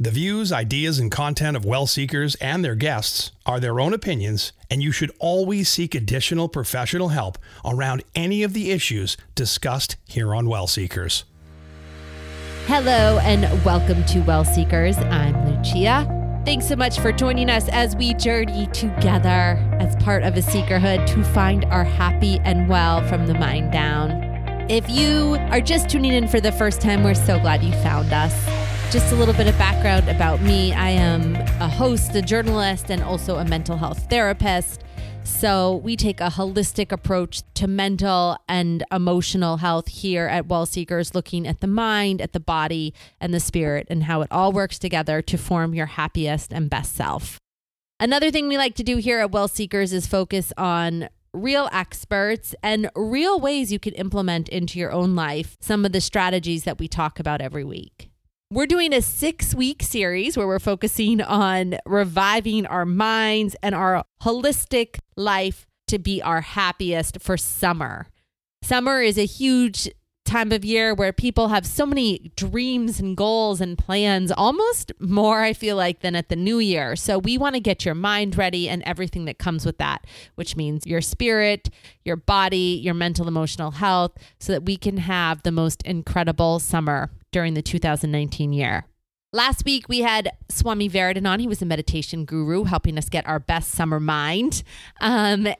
The views, ideas, and content of WellSeekers and their guests are their own opinions, and you should always seek additional professional help around any of the issues discussed here on WellSeekers. Hello, and welcome to WellSeekers. I'm Lucia. Thanks so much for joining us as we journey together as part of a seekerhood to find our happy and well from the mind down. If you are just tuning in for the first time, we're so glad you found us. Just a little bit of background about me. I am a host, a journalist, and also a mental health therapist. So we take a holistic approach to mental and emotional health here at WellSeekers, looking at the mind, at the body, and the spirit, and how it all works together to form your happiest and best self. Another thing we like to do here at WellSeekers is focus on real experts and real ways you can implement into your own life some of the strategies that we talk about every week. We're doing a 6-week series where we're focusing on reviving our minds and our holistic life to be our happiest for summer. Summer is a huge time of year where people have so many dreams and goals and plans, almost more, I feel like, than at the new year. So we want to get your mind ready and everything that comes with that, which means your spirit, your body, your mental, emotional health, so that we can have the most incredible summer during the 2019 year. Last week, we had Swami Veradan on. He was a meditation guru helping us get our best summer mind. And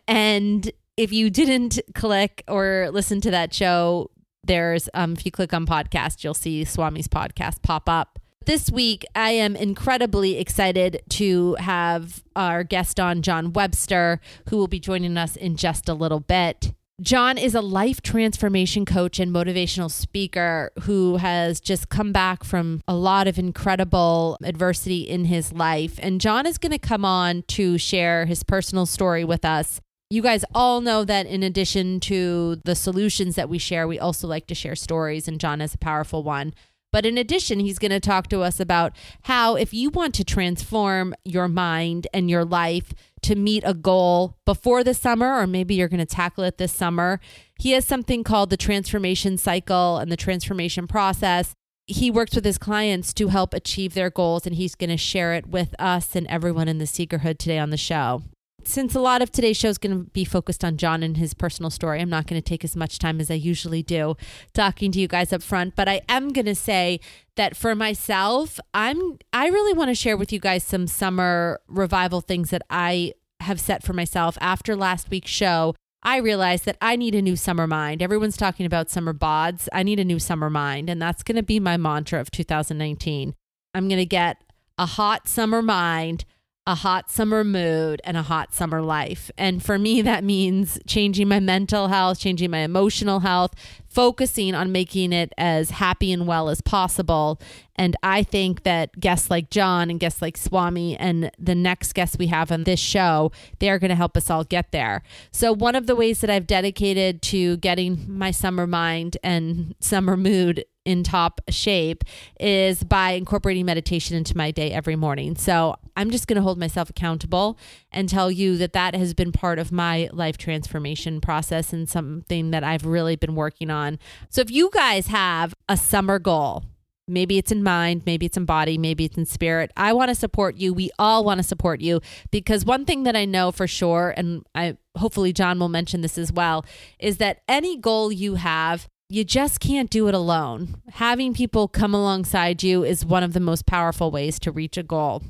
if you didn't click or listen to that show, there's if you click on podcast, you'll see Swami's podcast pop up. This week, I am incredibly excited to have our guest on, John Webster, who will be joining us in just a little bit. John is a life transformation coach and motivational speaker who has just come back from a lot of incredible adversity in his life. And John is going to come on to share his personal story with us. You guys all know that in addition to the solutions that we share, we also like to share stories, and John is a powerful one. But in addition, he's going to talk to us about how if you want to transform your mind and your life to meet a goal before the summer, or maybe you're going to tackle it this summer, he has something called the transformation cycle and the transformation process. He works with his clients to help achieve their goals, and he's going to share it with us and everyone in the Seekerhood today on the show. Since a lot of today's show is going to be focused on John and his personal story, I'm not going to take as much time as I usually do talking to you guys up front, but I am going to say that for myself, I really want to share with you guys some summer revival things that I have set for myself. After last week's show, I realized that I need a new summer mind. Everyone's talking about summer bods. I need a new summer mind, and that's going to be my mantra of 2019. I'm going to get a hot summer mind, a hot summer mood, and a hot summer life. And for me, that means changing my mental health, changing my emotional health, focusing on making it as happy and well as possible. And I think that guests like John and guests like Swami and the next guests we have on this show, they're going to help us all get there. So one of the ways that I've dedicated to getting my summer mind and summer mood in top shape is by incorporating meditation into my day every morning. So I'm just going to hold myself accountable and tell you that that has been part of my life transformation process and something that I've really been working on. So if you guys have a summer goal, maybe it's in mind, maybe it's in body, maybe it's in spirit, I want to support you. We all want to support you, because one thing that I know for sure, and I hopefully John will mention this as well, is that any goal you have, you just can't do it alone. Having people come alongside you is one of the most powerful ways to reach a goal.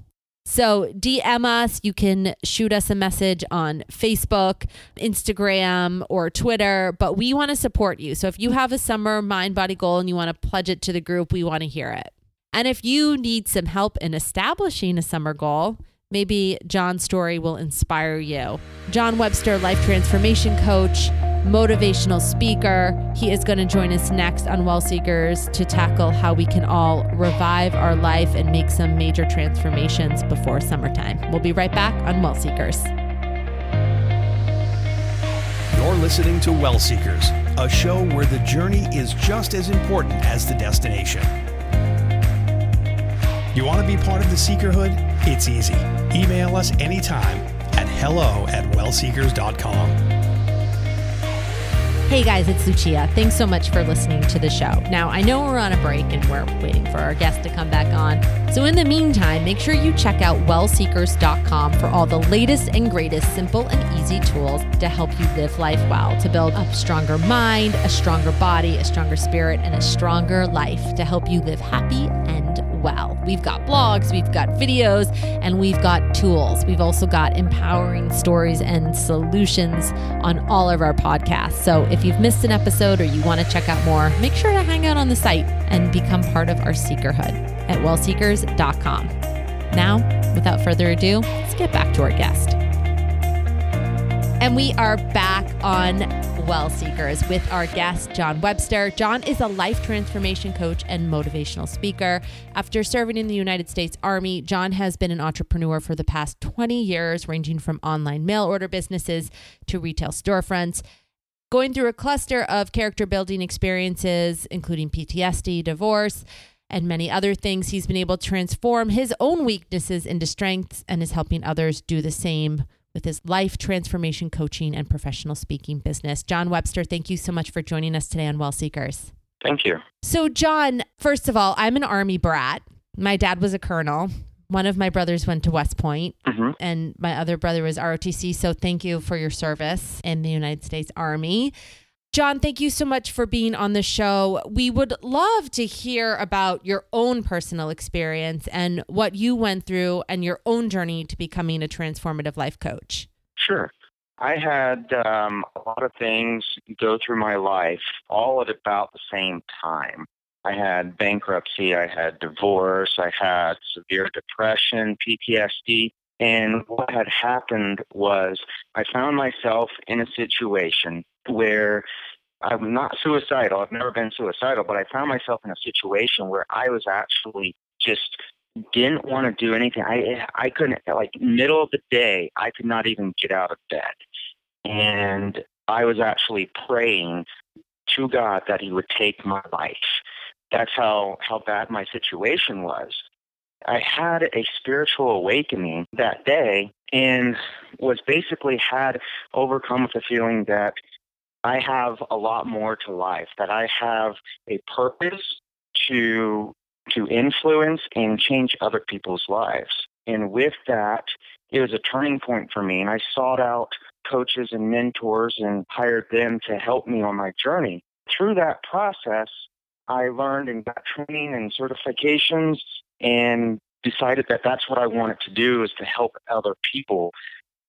So DM us. You can shoot us a message on Facebook, Instagram, or Twitter, but we want to support you. So if you have a summer mind-body goal and you want to pledge it to the group, we want to hear it. And if you need some help in establishing a summer goal, maybe John's story will inspire you. John Webster, life transformation coach, motivational speaker. He is going to join us next on WellSeekers to tackle how we can all revive our life and make some major transformations before summertime. We'll be right back on WellSeekers. You're listening to WellSeekers, a show where the journey is just as important as the destination. You want to be part of the Seekerhood? It's easy. Email us anytime at hello@wellseekers.com. Hey guys, it's Lucia. Thanks so much for listening to the show. Now, I know we're on a break and we're waiting for our guest to come back on. So in the meantime, make sure you check out wellseekers.com for all the latest and greatest simple and easy tools to help you live life well, to build a stronger mind, a stronger body, a stronger spirit, and a stronger life to help you live happy and well. We've got blogs, we've got videos, and we've got tools. We've also got empowering stories and solutions on all of our podcasts. So if you've missed an episode or you want to check out more, make sure to hang out on the site and become part of our seekerhood at wellseekers.com. Now, without further ado, let's get back to our guest. And we are back on Well Seekers with our guest, John Webster. John is a life transformation coach and motivational speaker. After serving in the United States Army, John has been an entrepreneur for the past 20 years, ranging from online mail order businesses to retail storefronts, going through a cluster of character building experiences, including PTSD, divorce, and many other things. He's been able to transform his own weaknesses into strengths and is helping others do the same with his life transformation coaching and professional speaking business. John Webster, thank you so much for joining us today on Well Seekers. Thank you. So John, first of all, I'm an Army brat. My dad was a colonel. One of my brothers went to West Point and my other brother was ROTC. So thank you for your service in the United States Army. John, thank you so much for being on the show. We would love to hear about your own personal experience and what you went through and your own journey to becoming a transformative life coach. Sure. I had a lot of things go through my life all at about the same time. I had bankruptcy, I had divorce, I had severe depression, PTSD. And what had happened was I found myself in a situation where I'm not suicidal. I've never been suicidal, but I found myself in a situation where I was actually just didn't want to do anything. I couldn't, like middle of the day, I could not even get out of bed. And I was actually praying to God that he would take my life. That's how bad my situation was. I had a spiritual awakening that day and was basically had overcome with the feeling that I have a lot more to life, that I have a purpose to influence and change other people's lives. And with that, it was a turning point for me, and I sought out coaches and mentors and hired them to help me on my journey. Through that process, I learned and got training and certifications and decided that that's what I wanted to do, is to help other people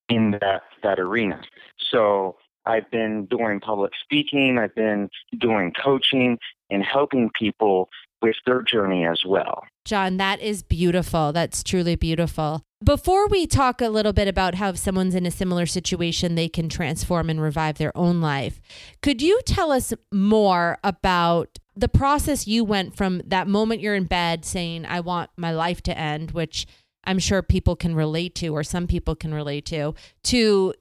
in that arena. So I've been doing public speaking, I've been doing coaching and helping people with their journey as well. John, that is beautiful. That's truly beautiful. Before we talk a little bit about how if someone's in a similar situation, they can transform and revive their own life, could you tell us more about the process you went from that moment you're in bed saying, I want my life to end, which I'm sure people can relate to, or some people can relate to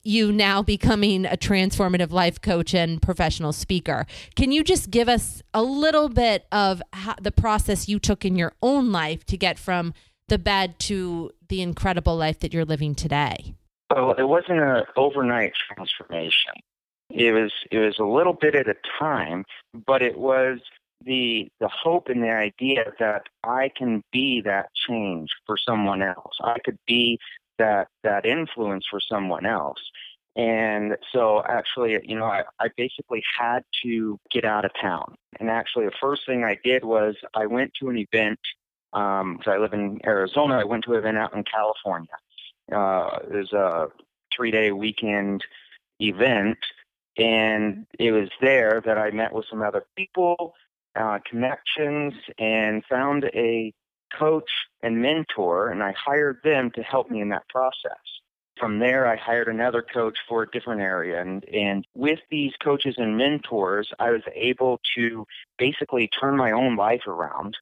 you now becoming a transformative life coach and professional speaker. Can you just give us a little bit of how, the process you took in your own life to get from the bed to the incredible life that you're living today? Well, it wasn't an overnight transformation. It was a little bit at a time, but it was the hope and the idea that I can be that change for someone else. I could be that influence for someone else. And so actually, you know, I basically had to get out of town. And actually the first thing I did was I went to an event, because I live in Arizona. I went to an event out in California. It was a 3-day weekend event. And it was there that I met with some other people, connections, and found a coach and mentor, and I hired them to help me in that process. From there, I hired another coach for a different area. And with these coaches and mentors, I was able to basically turn my own life around.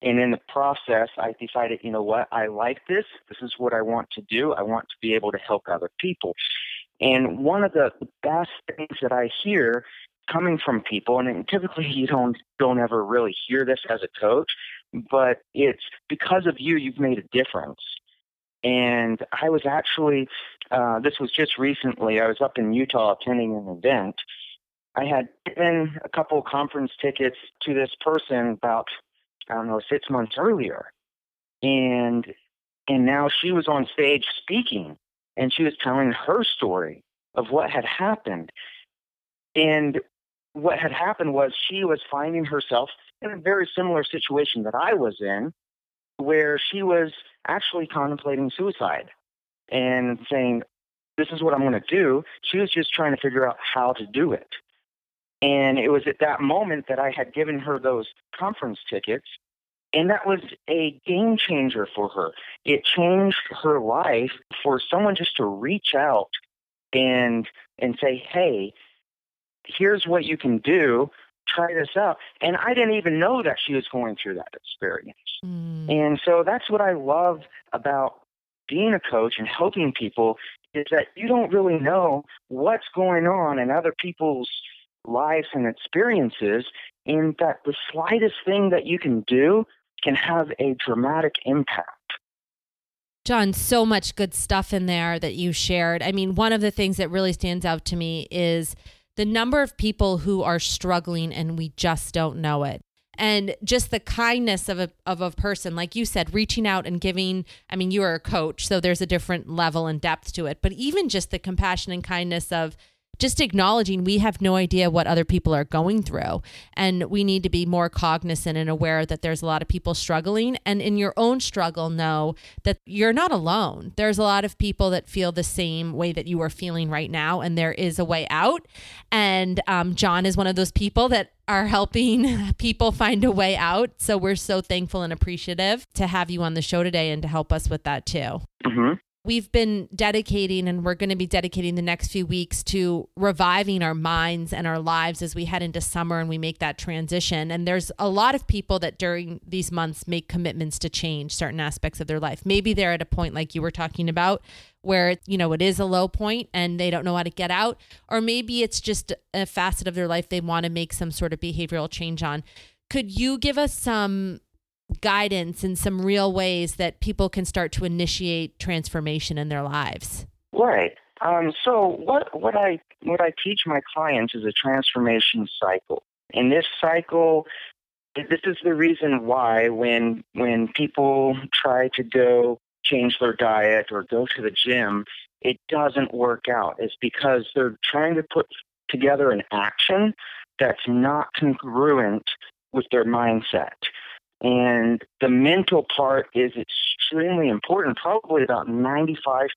And in the process, I decided, you know what, I like this. This is what I want to do. I want to be able to help other people. And one of the best things that I hear coming from people, and typically you don't ever really hear this as a coach, but it's because of you've made a difference. And I was actually, this was just recently, I was up in Utah attending an event I had given a couple conference tickets to this person about, I don't know, 6 months earlier. And now she was on stage speaking, and she was telling her story of what had happened. And what had happened was she was finding herself in a very similar situation that I was in, where she was actually contemplating suicide and saying, this is what I'm going to do. She was just trying to figure out how to do it. And it was at that moment that I had given her those conference tickets, and that was a game changer for her. It changed her life for someone just to reach out and say, hey, here's what you can do. Try this out. And I didn't even know that she was going through that experience. Mm. And so that's what I love about being a coach and helping people, is that you don't really know what's going on in other people's lives and experiences, and that the slightest thing that you can do can have a dramatic impact. John, so much good stuff in there that you shared. I mean, one of the things that really stands out to me is the number of people who are struggling and we just don't know it. And just the kindness of a person, like you said, reaching out and giving. I mean, you are a coach, so there's a different level and depth to it. But even just the compassion and kindness of just acknowledging we have no idea what other people are going through. And we need to be more cognizant and aware that there's a lot of people struggling. And in your own struggle, know that you're not alone. There's a lot of people that feel the same way that you are feeling right now. And there is a way out. And John is one of those people that are helping people find a way out. So we're so thankful and appreciative to have you on the show today and to help us with that too. Mm-hmm. We've been dedicating, and we're going to be dedicating the next few weeks to reviving our minds and our lives as we head into summer and we make that transition. And there's a lot of people that during these months make commitments to change certain aspects of their life. Maybe they're at a point like you were talking about where, you know, it is a low point and they don't know how to get out, or maybe it's just a facet of their life they want to make some sort of behavioral change on. Could you give us some guidance and some real ways that people can start to initiate transformation in their lives? Right. So what I teach my clients is a transformation cycle. And this cycle, this is the reason why when people try to go change their diet or go to the gym, it doesn't work out. It's because they're trying to put together an action that's not congruent with their mindset. And the mental part is extremely important. Probably about 95%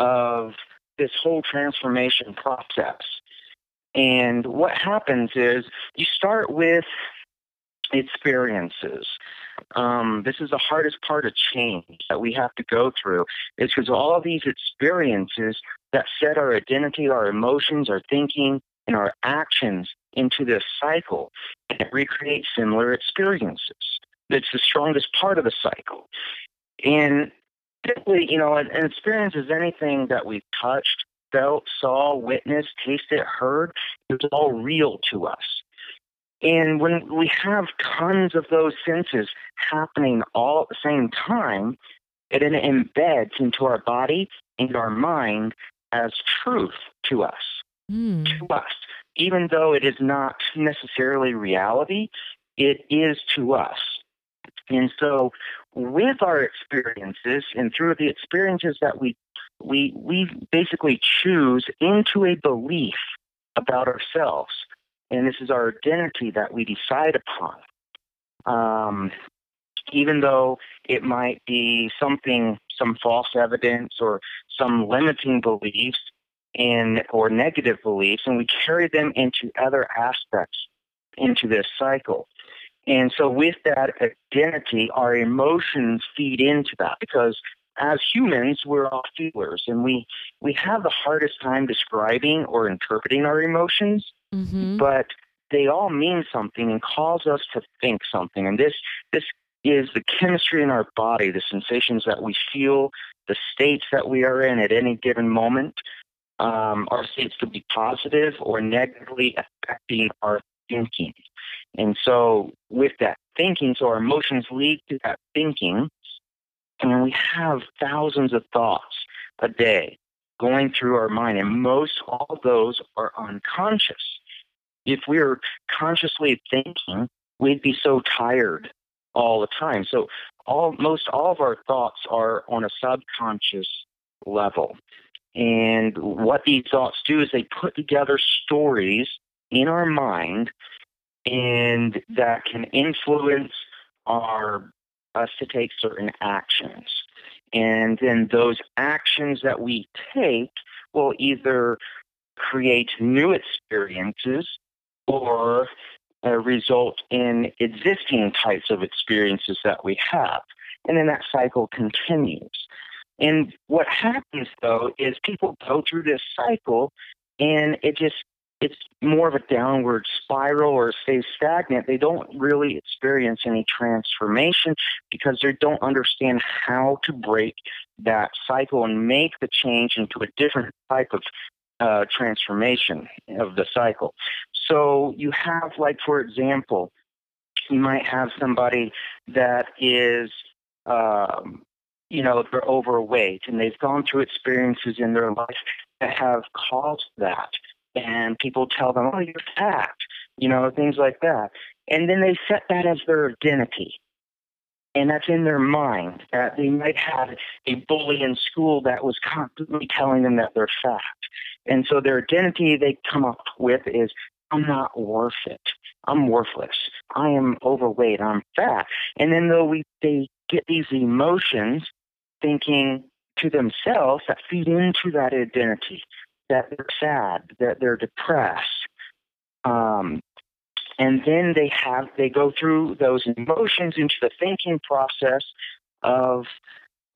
of this whole transformation process. And what happens is you start with experiences. This is the hardest part of change that we have to go through. It's because all of these experiences that set our identity, our emotions, our thinking, and our actions into this cycle and recreate similar experiences. That's the strongest part of the cycle. And typically, you know, an experience is anything that we've touched, felt, saw, witnessed, tasted, heard. It's all real to us. And when we have tons of those senses happening all at the same time, it then embeds into our body and our mind as truth to us. To us. Even though it is not necessarily reality, it is to us. And so with our experiences and through the experiences that we basically choose into a belief about ourselves. And this is our identity that we decide upon. Even though it might be something, some false evidence or some limiting beliefs, or negative beliefs, and we carry them into other aspects into this cycle. And so with that identity, our emotions feed into that, because as humans, we're all feelers, and we have the hardest time describing or interpreting our emotions, but they all mean something and cause us to think something. And this is the chemistry in our body, the sensations that we feel, the states that we are in at any given moment. Our states could be positive or negatively affecting our thinking. And so with that thinking, so our emotions lead to that thinking, and we have thousands of thoughts a day. going through our mind, and most all of those are unconscious. If we were consciously thinking, we'd be so tired all the time. So most all of our thoughts are on a subconscious level. And what these thoughts do is they put together stories in our mind, and that can influence us to take certain actions. And then those actions that we take will either create new experiences or result in existing types of experiences that we have. And then that cycle continues. And what happens, though, is people go through this cycle, and it's more of a downward spiral or stays stagnant. They don't really experience any transformation because they don't understand how to break that cycle and make the change into a different type of transformation of the cycle. So you have, like, for example, you might have somebody that is, they're overweight, and they've gone through experiences in their life that have caused that. And people tell them, oh, you're fat, things like that. And then they set that as their identity. And that's in their mind. They might have a bully in school that was constantly telling them that they're fat. And so their identity they come up with is, I'm not worth it. I'm worthless. I am overweight. I'm fat. And then they get these emotions thinking to themselves that feed into that identity, that they're sad, that they're depressed. And then they go through those emotions into the thinking process of,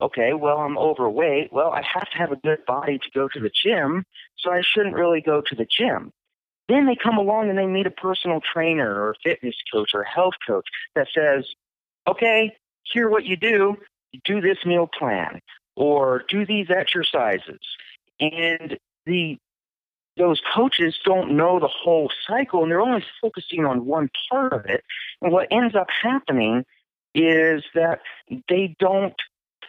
okay, well, I'm overweight. Well, I have to have a good body to go to the gym, so I shouldn't really go to the gym. Then they come along and they meet a personal trainer or a fitness coach or a health coach that says, okay, here what you do. Do this meal plan or do these exercises. And those coaches don't know the whole cycle, and they're only focusing on one part of it. And what ends up happening is that they don't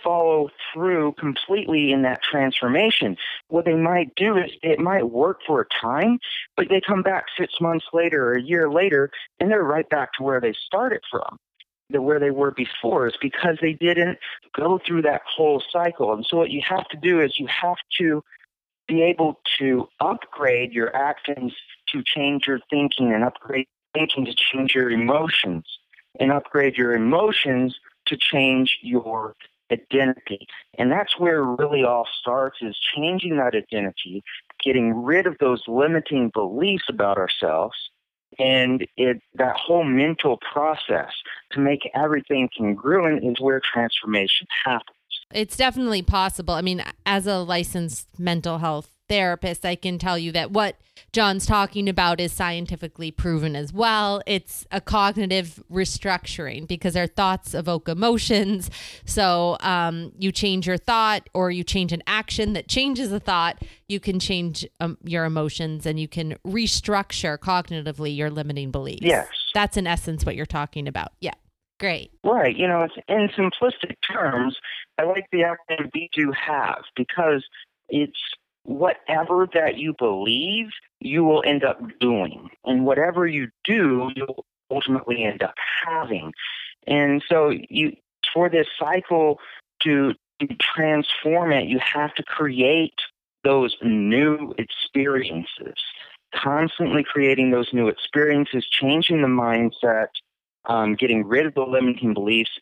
follow through completely in that transformation. What they might do is it might work for a time, but they come back 6 months later or a year later, and they're right back to where they started from, where they were before, is because they didn't go through that whole cycle. And so what you have to do is you have to be able to upgrade your actions to change your thinking, and upgrade thinking to change your emotions, and upgrade your emotions to change your identity. And that's where it really all starts, is changing that identity, getting rid of those limiting beliefs about ourselves, and that whole mental process to make everything congruent is where transformation happens. It's definitely possible. I mean, as a licensed mental health therapist, I can tell you that what John's talking about is scientifically proven as well. It's a cognitive restructuring because our thoughts evoke emotions. So you change your thought, or you change an action that changes a thought, you can change your emotions, and you can restructure cognitively your limiting beliefs. Yes. That's in essence what you're talking about. Yeah. Great. Right. It's in simplistic terms, I like the acronym B2HAVE, because it's whatever that you believe, you will end up doing. And whatever you do, you'll ultimately end up having. And so for this cycle to transform it, you have to create those new experiences, constantly creating those new experiences, changing the mindset, getting rid of the limiting beliefs,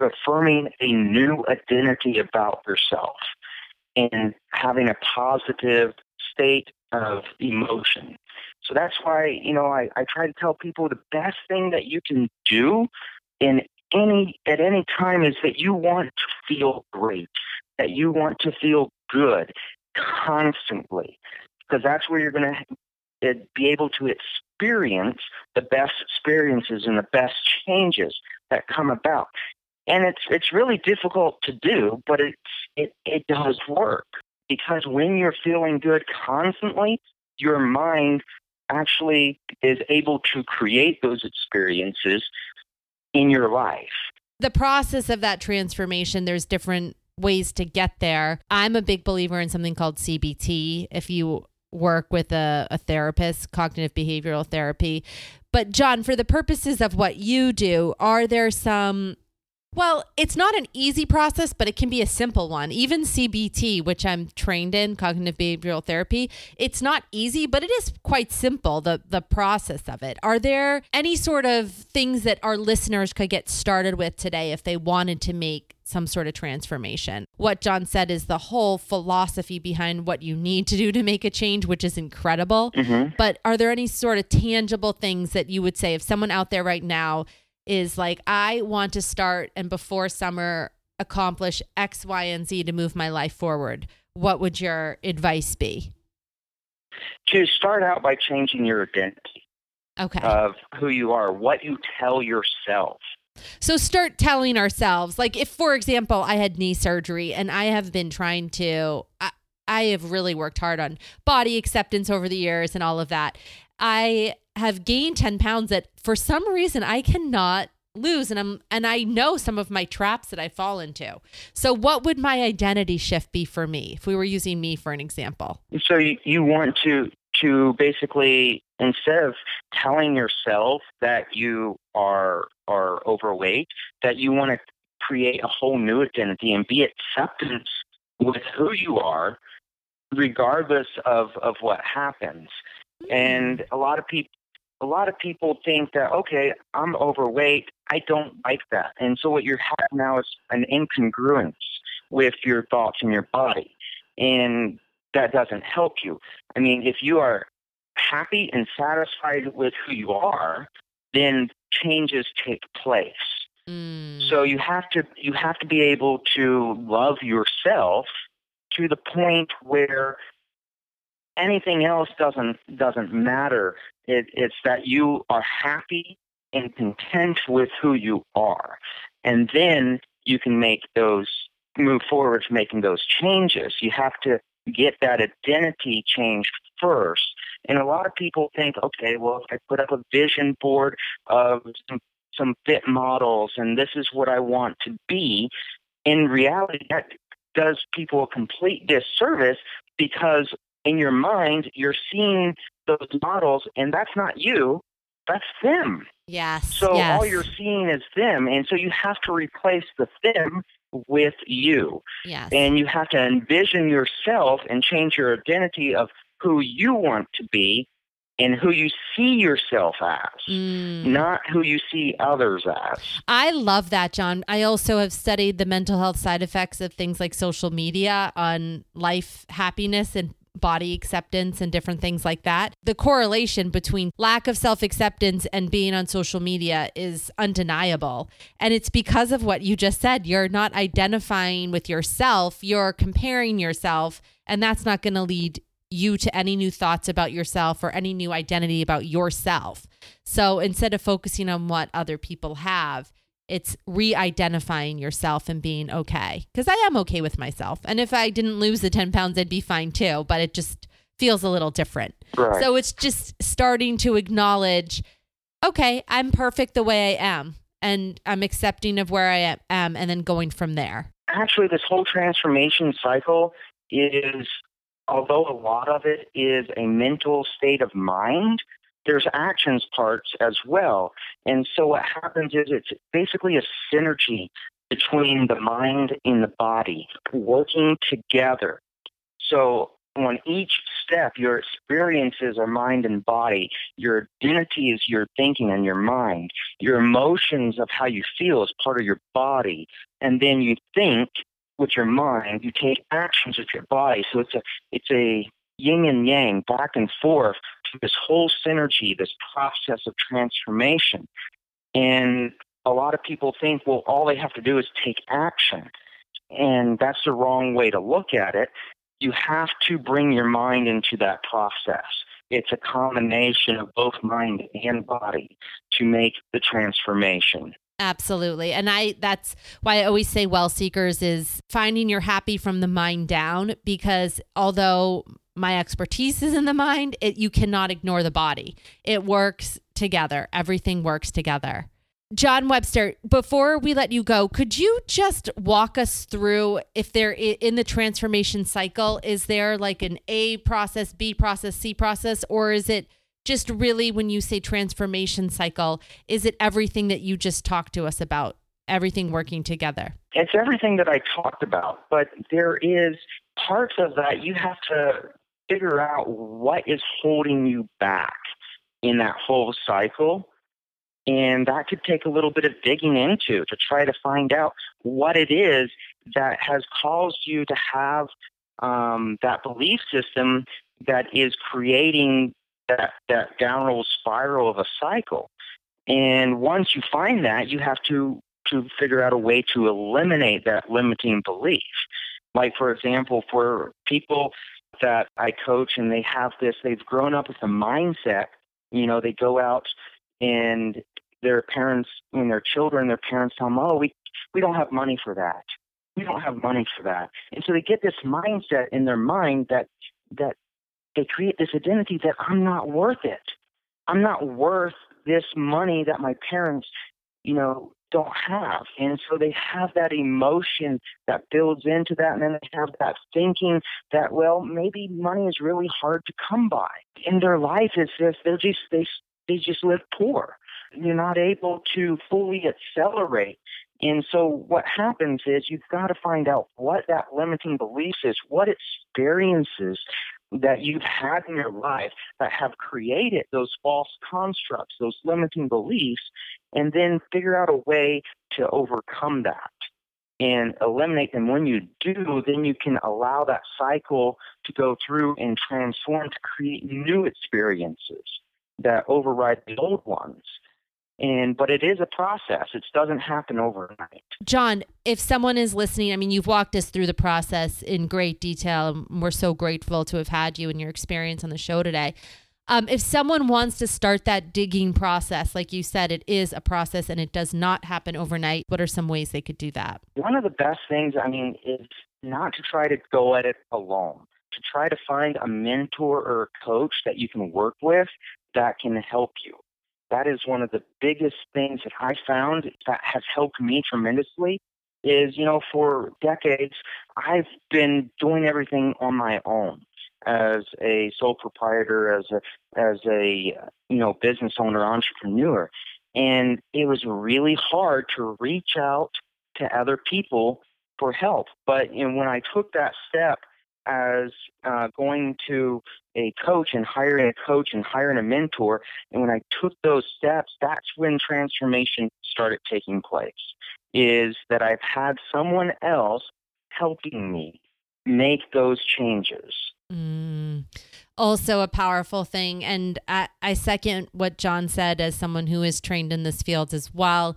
affirming a new identity about yourself, and having a positive state of emotion. So that's why, I try to tell people the best thing that you can do at any time is that you want to feel great, that you want to feel good constantly, because that's where you're going to be able to experience the best experiences and the best changes that come about. And it's really difficult to do, but it does work, because when you're feeling good constantly, your mind actually is able to create those experiences in your life. The process of that transformation, there's different ways to get there. I'm a big believer in something called CBT. If you work with a therapist, cognitive behavioral therapy. But John, for the purposes of what you do, are there some, well, it's not an easy process, but it can be a simple one. Even CBT, which I'm trained in, cognitive behavioral therapy, it's not easy, but it is quite simple, the process of it. Are there any sort of things that our listeners could get started with today if they wanted to make some sort of transformation? What John said is the whole philosophy behind what you need to do to make a change, which is incredible. Mm-hmm. But are there any sort of tangible things that you would say if someone out there right now is like, I want to start and before summer accomplish X, Y, and Z to move my life forward? What would your advice be? To start out by changing your identity. Okay. Of who you are, what you tell yourself. So start telling ourselves, like if, for example, I had knee surgery and I have been trying to, I have really worked hard on body acceptance over the years and all of that. I have gained 10 pounds that for some reason I cannot lose. And I know some of my traps that I fall into. So what would my identity shift be for me if we were using me for an example? So you want to basically, instead of telling yourself that you are overweight, that you want to create a whole new identity and be acceptance with who you are, regardless of what happens. And a lot of people think that, okay, I'm overweight. I don't like that. And so what you have now is an incongruence with your thoughts and your body. And that doesn't help you. I mean, if you are happy and satisfied with who you are, then changes take place. Mm. So you have to be able to love yourself to the point where anything else doesn't matter. It's that you are happy and content with who you are, and then you can move forward to making those changes. You have to get that identity changed first. And a lot of people think, okay, well, if I put up a vision board of some fit models and this is what I want to be, in reality, that does people a complete disservice, because in your mind, you're seeing those models and that's not you, that's them. Yes. So yes. All you're seeing is them. And so you have to replace the them with you. Yes. And you have to envision yourself and change your identity of who you want to be and who you see yourself as, not who you see others as. I love that, John. I also have studied the mental health side effects of things like social media on life happiness and body acceptance and different things like that. The correlation between lack of self-acceptance and being on social media is undeniable. And it's because of what you just said. You're not identifying with yourself, you're comparing yourself, and that's not going to lead you to any new thoughts about yourself or any new identity about yourself. So instead of focusing on what other people have, it's re-identifying yourself and being okay. Because I am okay with myself. And if I didn't lose the 10 pounds, I'd be fine too. But it just feels a little different. Right. So it's just starting to acknowledge, okay, I'm perfect the way I am. And I'm accepting of where I am and then going from there. Actually, this whole transformation cycle is, although a lot of it is a mental state of mind, there's actions parts as well. And so what happens is it's basically a synergy between the mind and the body working together. So on each step, your experiences are mind and body. Your identity is your thinking and your mind. Your emotions of how you feel is part of your body. And then you think with your mind, you take actions with your body. So it's a yin and yang, back and forth, to this whole synergy, this process of transformation. And a lot of people think, well, all they have to do is take action. And that's the wrong way to look at it. You have to bring your mind into that process. It's a combination of both mind and body to make the transformation. Absolutely. And that's why I always say WellSeekers is finding your happy from the mind down, because although my expertise is in the mind, you cannot ignore the body. It works together. Everything works together. John Webster, before we let you go, could you just walk us through if there in the transformation cycle, is there like an A process, B process, C process, or is it just really when you say transformation cycle, is it everything that you just talked to us about, everything working together? It's everything that I talked about, but there is parts of that you have to figure out what is holding you back in that whole cycle. And that could take a little bit of digging into to try to find out what it is that has caused you to have that belief system that is creating that downward spiral of a cycle. And once you find that, you have to figure out a way to eliminate that limiting belief. Like, for example, for people that I coach and they have this, they've grown up with a mindset, you know, they go out and their parents, when they're children, their parents tell them, oh, we don't have money for that. We don't have money for that. And so they get this mindset in their mind that they create this identity that I'm not worth it. I'm not worth this money that my parents, you know, don't have. And so they have that emotion that builds into that. And then they have that thinking that, well, maybe money is really hard to come by. In their life, it's just, they just live poor. You're not able to fully accelerate. And so what happens is you've got to find out what that limiting belief is, what experiences that you've had in your life that have created those false constructs, those limiting beliefs, and then figure out a way to overcome that and eliminate them. When you do, then you can allow that cycle to go through and transform to create new experiences that override the old ones. But it is a process. It doesn't happen overnight. John, if someone is listening, I mean, you've walked us through the process in great detail. We're so grateful to have had you and your experience on the show today. If someone wants to start that digging process, like you said, it is a process and it does not happen overnight. What are some ways they could do that? One of the best things, I mean, is not to try to go at it alone, to try to find a mentor or a coach that you can work with that can help you. That is one of the biggest things that I found that has helped me tremendously is, you know, for decades, I've been doing everything on my own as a sole proprietor, as a you know, business owner, entrepreneur. And it was really hard to reach out to other people for help. But when I took that step as going to a coach and hiring a mentor. And when I took those steps, that's when transformation started taking place, is that I've had someone else helping me make those changes. Also a powerful thing. And I second what John said as someone who is trained in this field as well.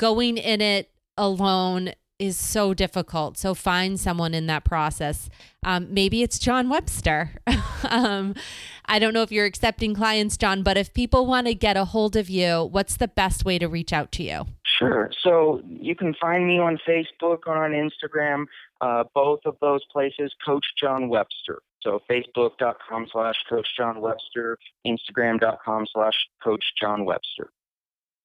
Going in it alone is so difficult. So find someone in that process. Maybe it's John Webster. I don't know if you're accepting clients, John, but if people want to get a hold of you, what's the best way to reach out to you? Sure. So you can find me on Facebook or on Instagram, both of those places, Coach John Webster. So facebook.com/Coach John Webster, Instagram.com/Coach John Webster.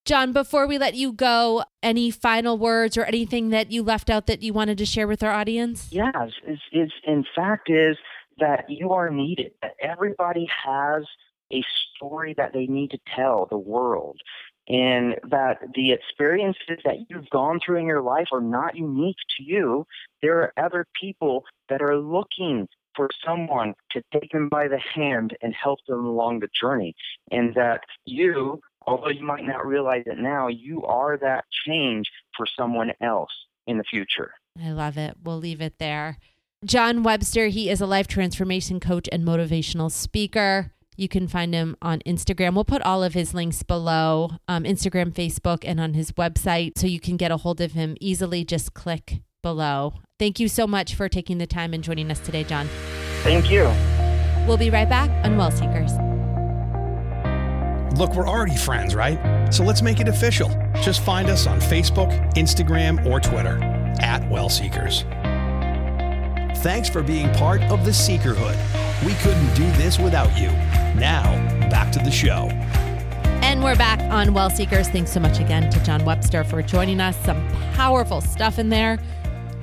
John, before we let you go, any final words or anything that you left out that you wanted to share with our audience? Yeah, in fact, that you are needed, that everybody has a story that they need to tell the world, and that the experiences that you've gone through in your life are not unique to you. There are other people that are looking for someone to take them by the hand and help them along the journey, and that you, although you might not realize it now, you are that change for someone else in the future. I love it. We'll leave it there. John Webster, he is a life transformation coach and motivational speaker. You can find him on Instagram. We'll put all of his links below, Instagram, Facebook, and on his website. So you can get a hold of him easily. Just click below. Thank you so much for taking the time and joining us today, John. Thank you. We'll be right back on WellSeekers. Look, we're already friends, right? So let's make it official. Just find us on Facebook, Instagram, or Twitter @WellSeekers. Thanks for being part of the Seekerhood. We couldn't do this without you. Now, back to the show. And And we're back on WellSeekers. Thanks so much again to John Webster for joining us. Some powerful stuff in there.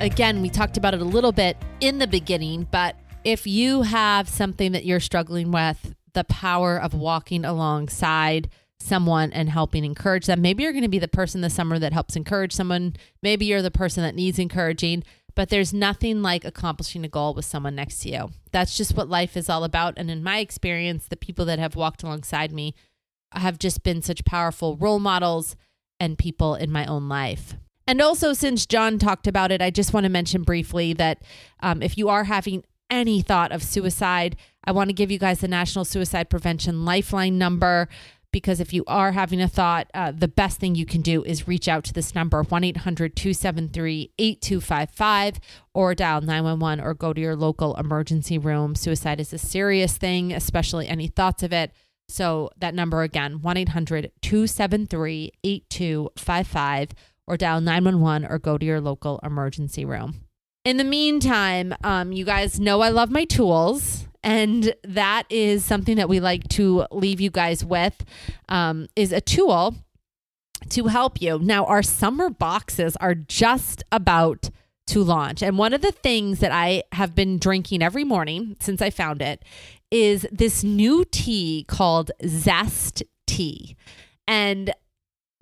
Again, we talked about it a little bit in the beginning, but if you have something that you're struggling with, the power of walking alongside someone and helping encourage them. Maybe you're going to be the person this summer that helps encourage someone. Maybe you're the person that needs encouraging, but there's nothing like accomplishing a goal with someone next to you. That's just what life is all about. And in my experience, the people that have walked alongside me have just been such powerful role models and people in my own life. And also, since John talked about it, I just want to mention briefly that if you are having any thought of suicide, I want to give you guys the National Suicide Prevention Lifeline number, because if you are having a thought, the best thing you can do is reach out to this number, 1-800-273-8255, or dial 911 or go to your local emergency room. Suicide is a serious thing, especially any thoughts of it. So that number again, 1-800-273-8255, or dial 911 or go to your local emergency room. In the meantime, you guys know I love my tools, and that is something that we like to leave you guys with, is a tool to help you. Now, our summer boxes are just about to launch. And one of the things that I have been drinking every morning since I found it is this new tea called Zest Tea. And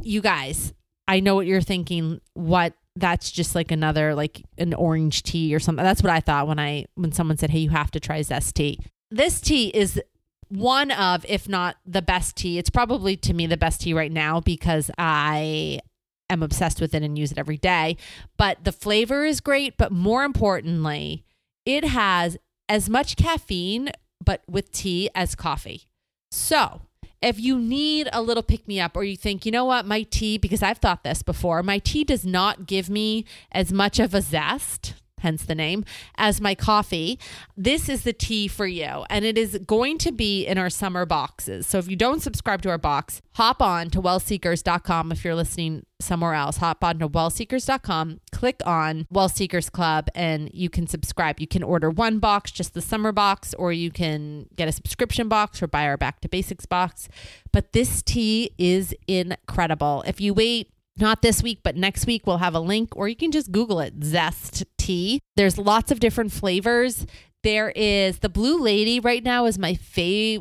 you guys, I know what you're thinking, what? That's just like another, like an orange tea or something. That's what I thought when someone said, hey, you have to try Zest Tea. This tea is one of, if not the best tea. It's probably, to me, the best tea right now because I am obsessed with it and use it every day. But the flavor is great. But more importantly, it has as much caffeine, but with tea, as coffee. So if you need a little pick-me-up, or you think, you know what, my tea, because I've thought this before, my tea does not give me as much of a zest, hence the name, as my coffee, this is the tea for you. And it is going to be in our summer boxes. So if you don't subscribe to our box, hop on to wellseekers.com. If you're listening somewhere else, hop on to wellseekers.com, click on WellSeekers Club, and you can subscribe. You can order one box, just the summer box, or you can get a subscription box or buy our Back to Basics box. But this tea is incredible. If you wait, not this week, but next week, we'll have a link, or you can just Google it, Zest Tea. There's lots of different flavors. There is the Blue Lady right now is my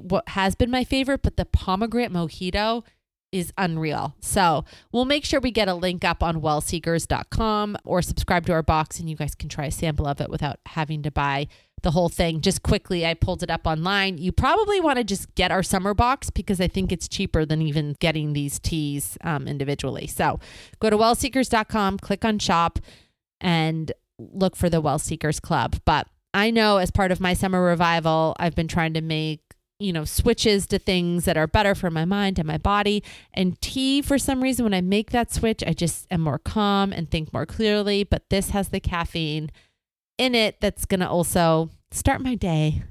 what has been my favorite, but the pomegranate mojito is unreal. So we'll make sure we get a link up on wellseekers.com, or subscribe to our box, and you guys can try a sample of it without having to buy the whole thing. Just quickly, I pulled it up online. You probably want to just get our summer box because I think it's cheaper than even getting these teas individually. So go to wellseekers.com, click on shop, and look for the WellSeekers Club. But I know as part of my summer revival, I've been trying to make switches to things that are better for my mind and my body. And tea, for some reason, when I make that switch, I just am more calm and think more clearly. But this has the caffeine in it that's going to also start my day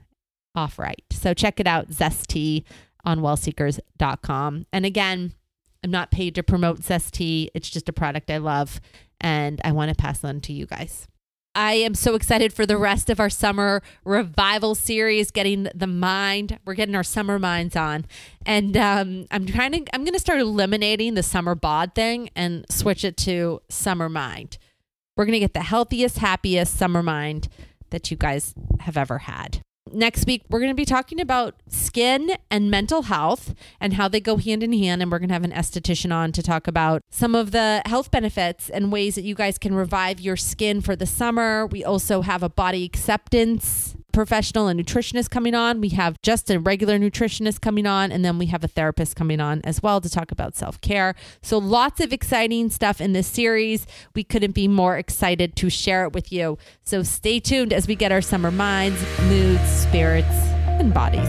off right. So check it out, Zest Tea, on wellseekers.com. And again, I'm not paid to promote Zest Tea. It's just a product I love, and I want to pass on to you guys. I am so excited for the rest of our summer revival series, getting the mind. We're getting our summer minds on. And I'm going to start eliminating the summer bod thing and switch it to summer mind. We're going to get the healthiest, happiest summer mind that you guys have ever had. Next week, we're going to be talking about skin and mental health and how they go hand in hand. And we're going to have an esthetician on to talk about some of the health benefits and ways that you guys can revive your skin for the summer. We also have a body acceptance professional and nutritionist coming on. We have just a regular nutritionist coming on. And then we have a therapist coming on as well to talk about self-care. So lots of exciting stuff in this series. We couldn't be more excited to share it with you. So stay tuned as we get our summer minds, moods, spirits, and bodies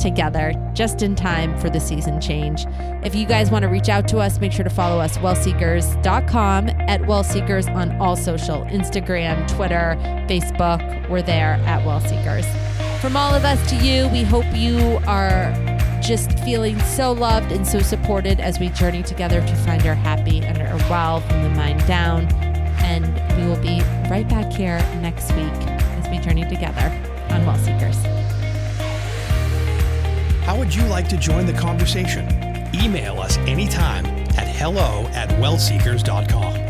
together just in time for the season change. If you guys want to reach out to us, make sure to follow us, wellseekers.com, at WellSeekers on all social, Instagram, Twitter, Facebook. We're there at WellSeekers. From all of us to you, we hope you are just feeling so loved and so supported as we journey together to find our happy and our well from the mind down. And we will be right back here next week as we journey together on WellSeekers. How would you like to join the conversation? Email us anytime at hello@wellseekers.com.